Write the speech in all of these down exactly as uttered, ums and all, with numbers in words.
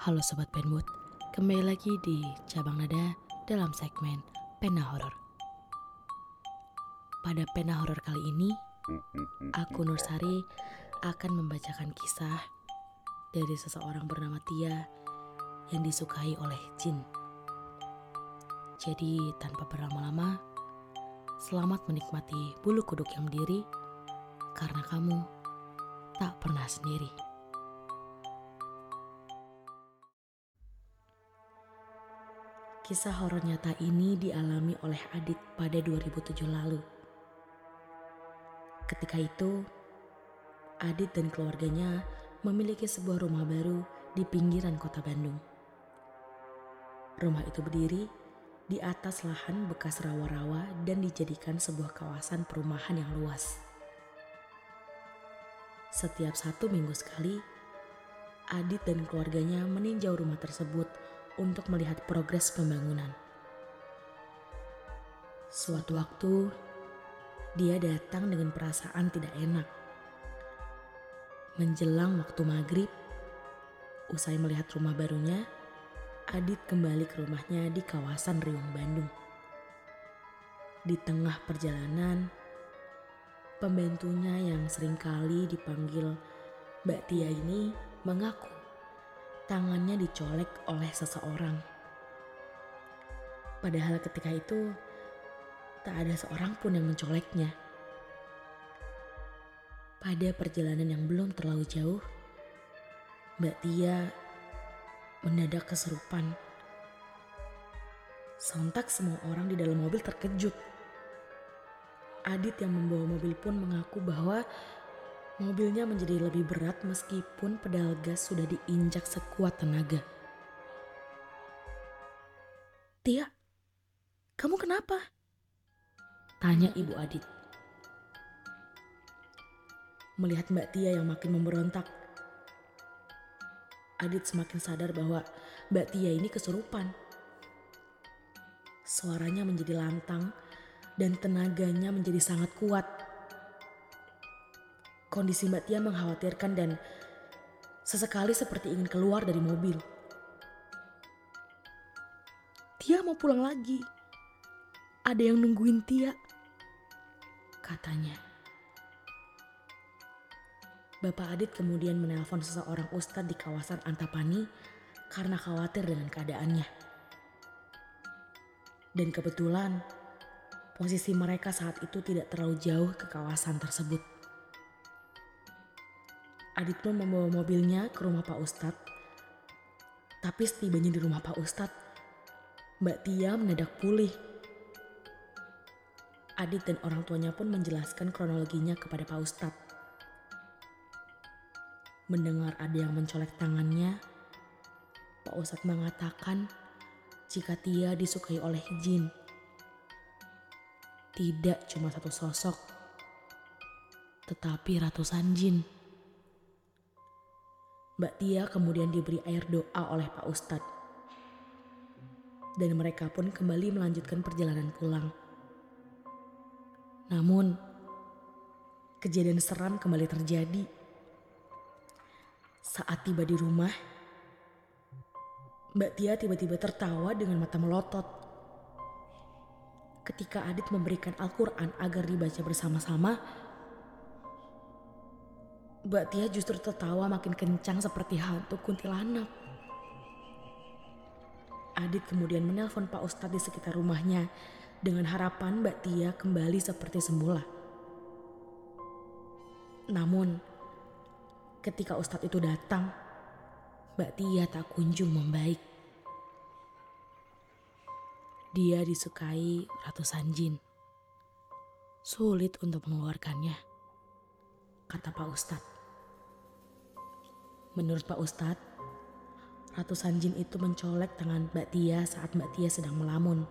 Halo Sobat Penbud, kembali lagi di Cabang Nada dalam segmen Pena Horor. Pada Pena Horor kali ini, aku Nur Sari akan membacakan kisah dari seseorang bernama Tia yang disukai oleh jin. Jadi tanpa berlama-lama, selamat menikmati bulu kuduk yang berdiri, karena kamu tak pernah sendiri. Kisah horor nyata ini dialami oleh Adit pada dua ribu tujuh lalu. Ketika itu, Adit dan keluarganya memiliki sebuah rumah baru di pinggiran kota Bandung. Rumah itu berdiri di atas lahan bekas rawa-rawa dan dijadikan sebuah kawasan perumahan yang luas. Setiap satu minggu sekali, Adit dan keluarganya meninjau rumah tersebut untuk melihat progres pembangunan. Suatu waktu, dia datang dengan perasaan tidak enak. Menjelang waktu maghrib, usai melihat rumah barunya, Adit kembali ke rumahnya di kawasan Riung, Bandung. Di tengah perjalanan, pembantunya yang seringkali dipanggil Mbak Tia ini mengaku tangannya dicolek oleh seseorang. Padahal ketika itu tak ada seorang pun yang mencoleknya. Pada perjalanan yang belum terlalu jauh, Mbak Tia mendadak kesurupan. Sontak semua orang di dalam mobil terkejut. Adit yang membawa mobil pun mengaku bahwa mobilnya menjadi lebih berat meskipun pedal gas sudah diinjak sekuat tenaga. "Tia, kamu kenapa?" tanya ibu Adit. Melihat Mbak Tia yang makin memberontak, Adit semakin sadar bahwa Mbak Tia ini kesurupan. Suaranya menjadi lantang dan tenaganya menjadi sangat kuat. Kondisi Mbak Tia mengkhawatirkan dan sesekali seperti ingin keluar dari mobil. "Tia mau pulang lagi. Ada yang nungguin Tia," katanya. Bapak Adit kemudian menelpon seseorang ustadz di kawasan Antapani karena khawatir dengan keadaannya. Dan kebetulan posisi mereka saat itu tidak terlalu jauh ke kawasan tersebut. Adit pun membawa mobilnya ke rumah Pak Ustadz. Tapi setibanya di rumah Pak Ustadz, Mbak Tia mendadak pulih. Adit dan orang tuanya pun menjelaskan kronologinya kepada Pak Ustadz. Mendengar ada yang mencolek tangannya, Pak Ustadz mengatakan jika Tia disukai oleh jin. Tidak cuma satu sosok, tetapi ratusan jin. Mbak Tia kemudian diberi air doa oleh Pak Ustadz. Dan mereka pun kembali melanjutkan perjalanan pulang. Namun, kejadian seram kembali terjadi. Saat tiba di rumah, Mbak Tia tiba-tiba tertawa dengan mata melotot. Ketika Adit memberikan Al-Quran agar dibaca bersama-sama, Mbak Tia justru tertawa makin kencang seperti hantu kuntilanak. Adit kemudian menelpon Pak Ustadz di sekitar rumahnya dengan harapan Mbak Tia kembali seperti semula. Namun, ketika Ustadz itu datang, Mbak Tia tak kunjung membaik. Dia disukai ratusan jin. Sulit untuk mengeluarkannya, kata Pak Ustadz. Menurut Pak Ustadz, ratusan jin itu mencolek tangan Mbak Tia saat Mbak Tia sedang melamun.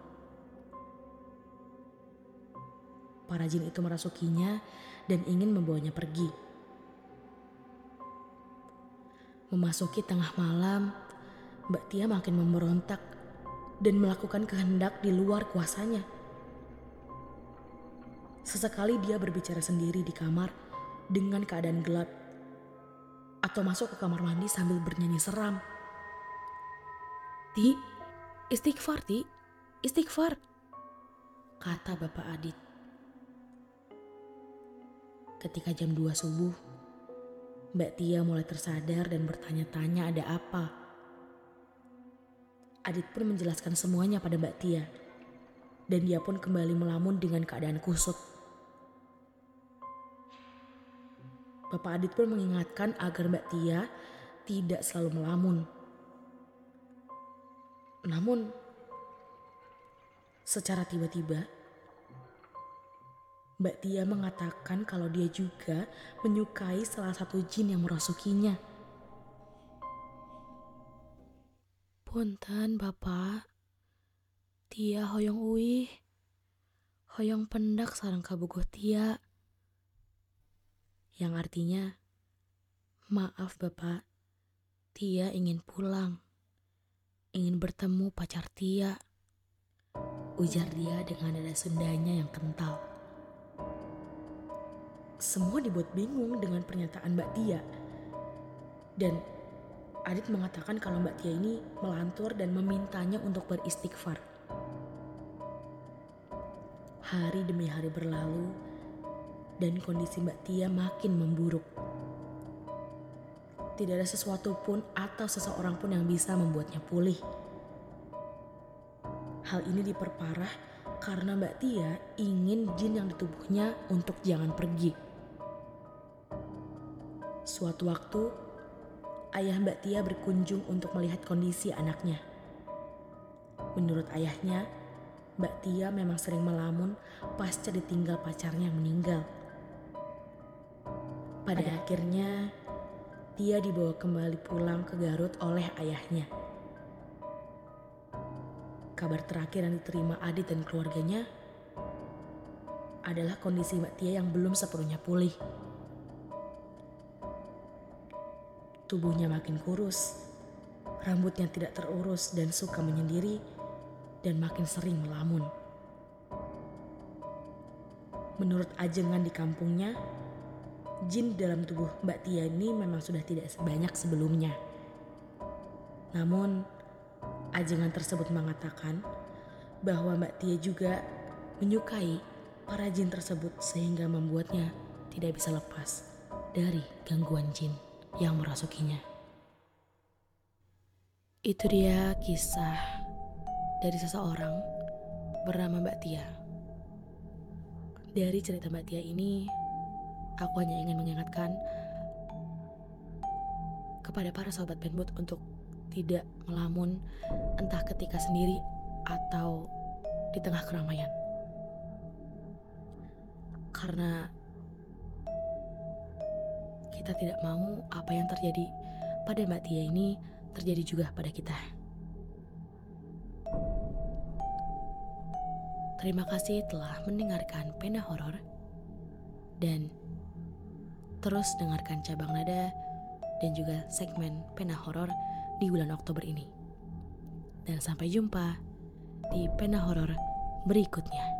Para jin itu merasukinya dan ingin membawanya pergi. Memasuki tengah malam, Mbak Tia makin memberontak dan melakukan kehendak di luar kuasanya. Sesekali dia berbicara sendiri di kamar dengan keadaan gelap, atau masuk ke kamar mandi sambil bernyanyi seram. Ti, istighfar Ti, istighfar, kata Bapak Adit. Ketika jam dua subuh, Mbak Tia mulai tersadar dan bertanya-tanya ada apa. Adit pun menjelaskan semuanya pada Mbak Tia, dan dia pun kembali melamun dengan keadaan kusut. Bapak Adit pun mengingatkan agar Mbak Tia tidak selalu melamun. Namun, secara tiba-tiba, Mbak Tia mengatakan kalau dia juga menyukai salah satu jin yang merasukinya. Punten Bapak, Tia hoyong uih, hoyong pendak sareng kabogoh Tia. Yang artinya, maaf Bapak, Tia ingin pulang, ingin bertemu pacar Tia, ujar dia dengan nada Sundanya yang kental. Semua dibuat bingung dengan pernyataan Mbak Tia, dan Adit mengatakan kalau Mbak Tia ini melantur dan memintanya untuk beristighfar. Hari demi hari berlalu, dan kondisi Mbak Tia makin memburuk. Tidak ada sesuatu pun atau seseorang pun yang bisa membuatnya pulih. Hal ini diperparah karena Mbak Tia ingin jin yang di tubuhnya untuk jangan pergi. Suatu waktu, ayah Mbak Tia berkunjung untuk melihat kondisi anaknya. Menurut ayahnya, Mbak Tia memang sering melamun pasca ditinggal pacarnya meninggal. Pada akhirnya, Tia dibawa kembali pulang ke Garut oleh ayahnya. Kabar terakhir yang diterima Adit dan keluarganya adalah kondisi Mbak Tia yang belum sepenuhnya pulih. Tubuhnya makin kurus, rambutnya tidak terurus dan suka menyendiri, dan makin sering melamun. Menurut ajengan di kampungnya, jin dalam tubuh Mbak Tia ini memang sudah tidak sebanyak sebelumnya. Namun, ajengan tersebut mengatakan bahwa Mbak Tia juga menyukai para jin tersebut sehingga membuatnya tidak bisa lepas dari gangguan jin yang merasukinya. Itu dia kisah dari seseorang bernama Mbak Tia. Dari cerita Mbak Tia ini, aku hanya ingin mengingatkan kepada para sobat penbut untuk tidak melamun, entah ketika sendiri atau di tengah keramaian. Karena kita tidak mau apa yang terjadi pada Mbak Tia ini terjadi juga pada kita. Terima kasih telah mendengarkan Pena Horor, dan terus dengarkan cabang nada dan juga segmen Pena Horor di bulan Oktober ini. Dan sampai jumpa di Pena Horor berikutnya.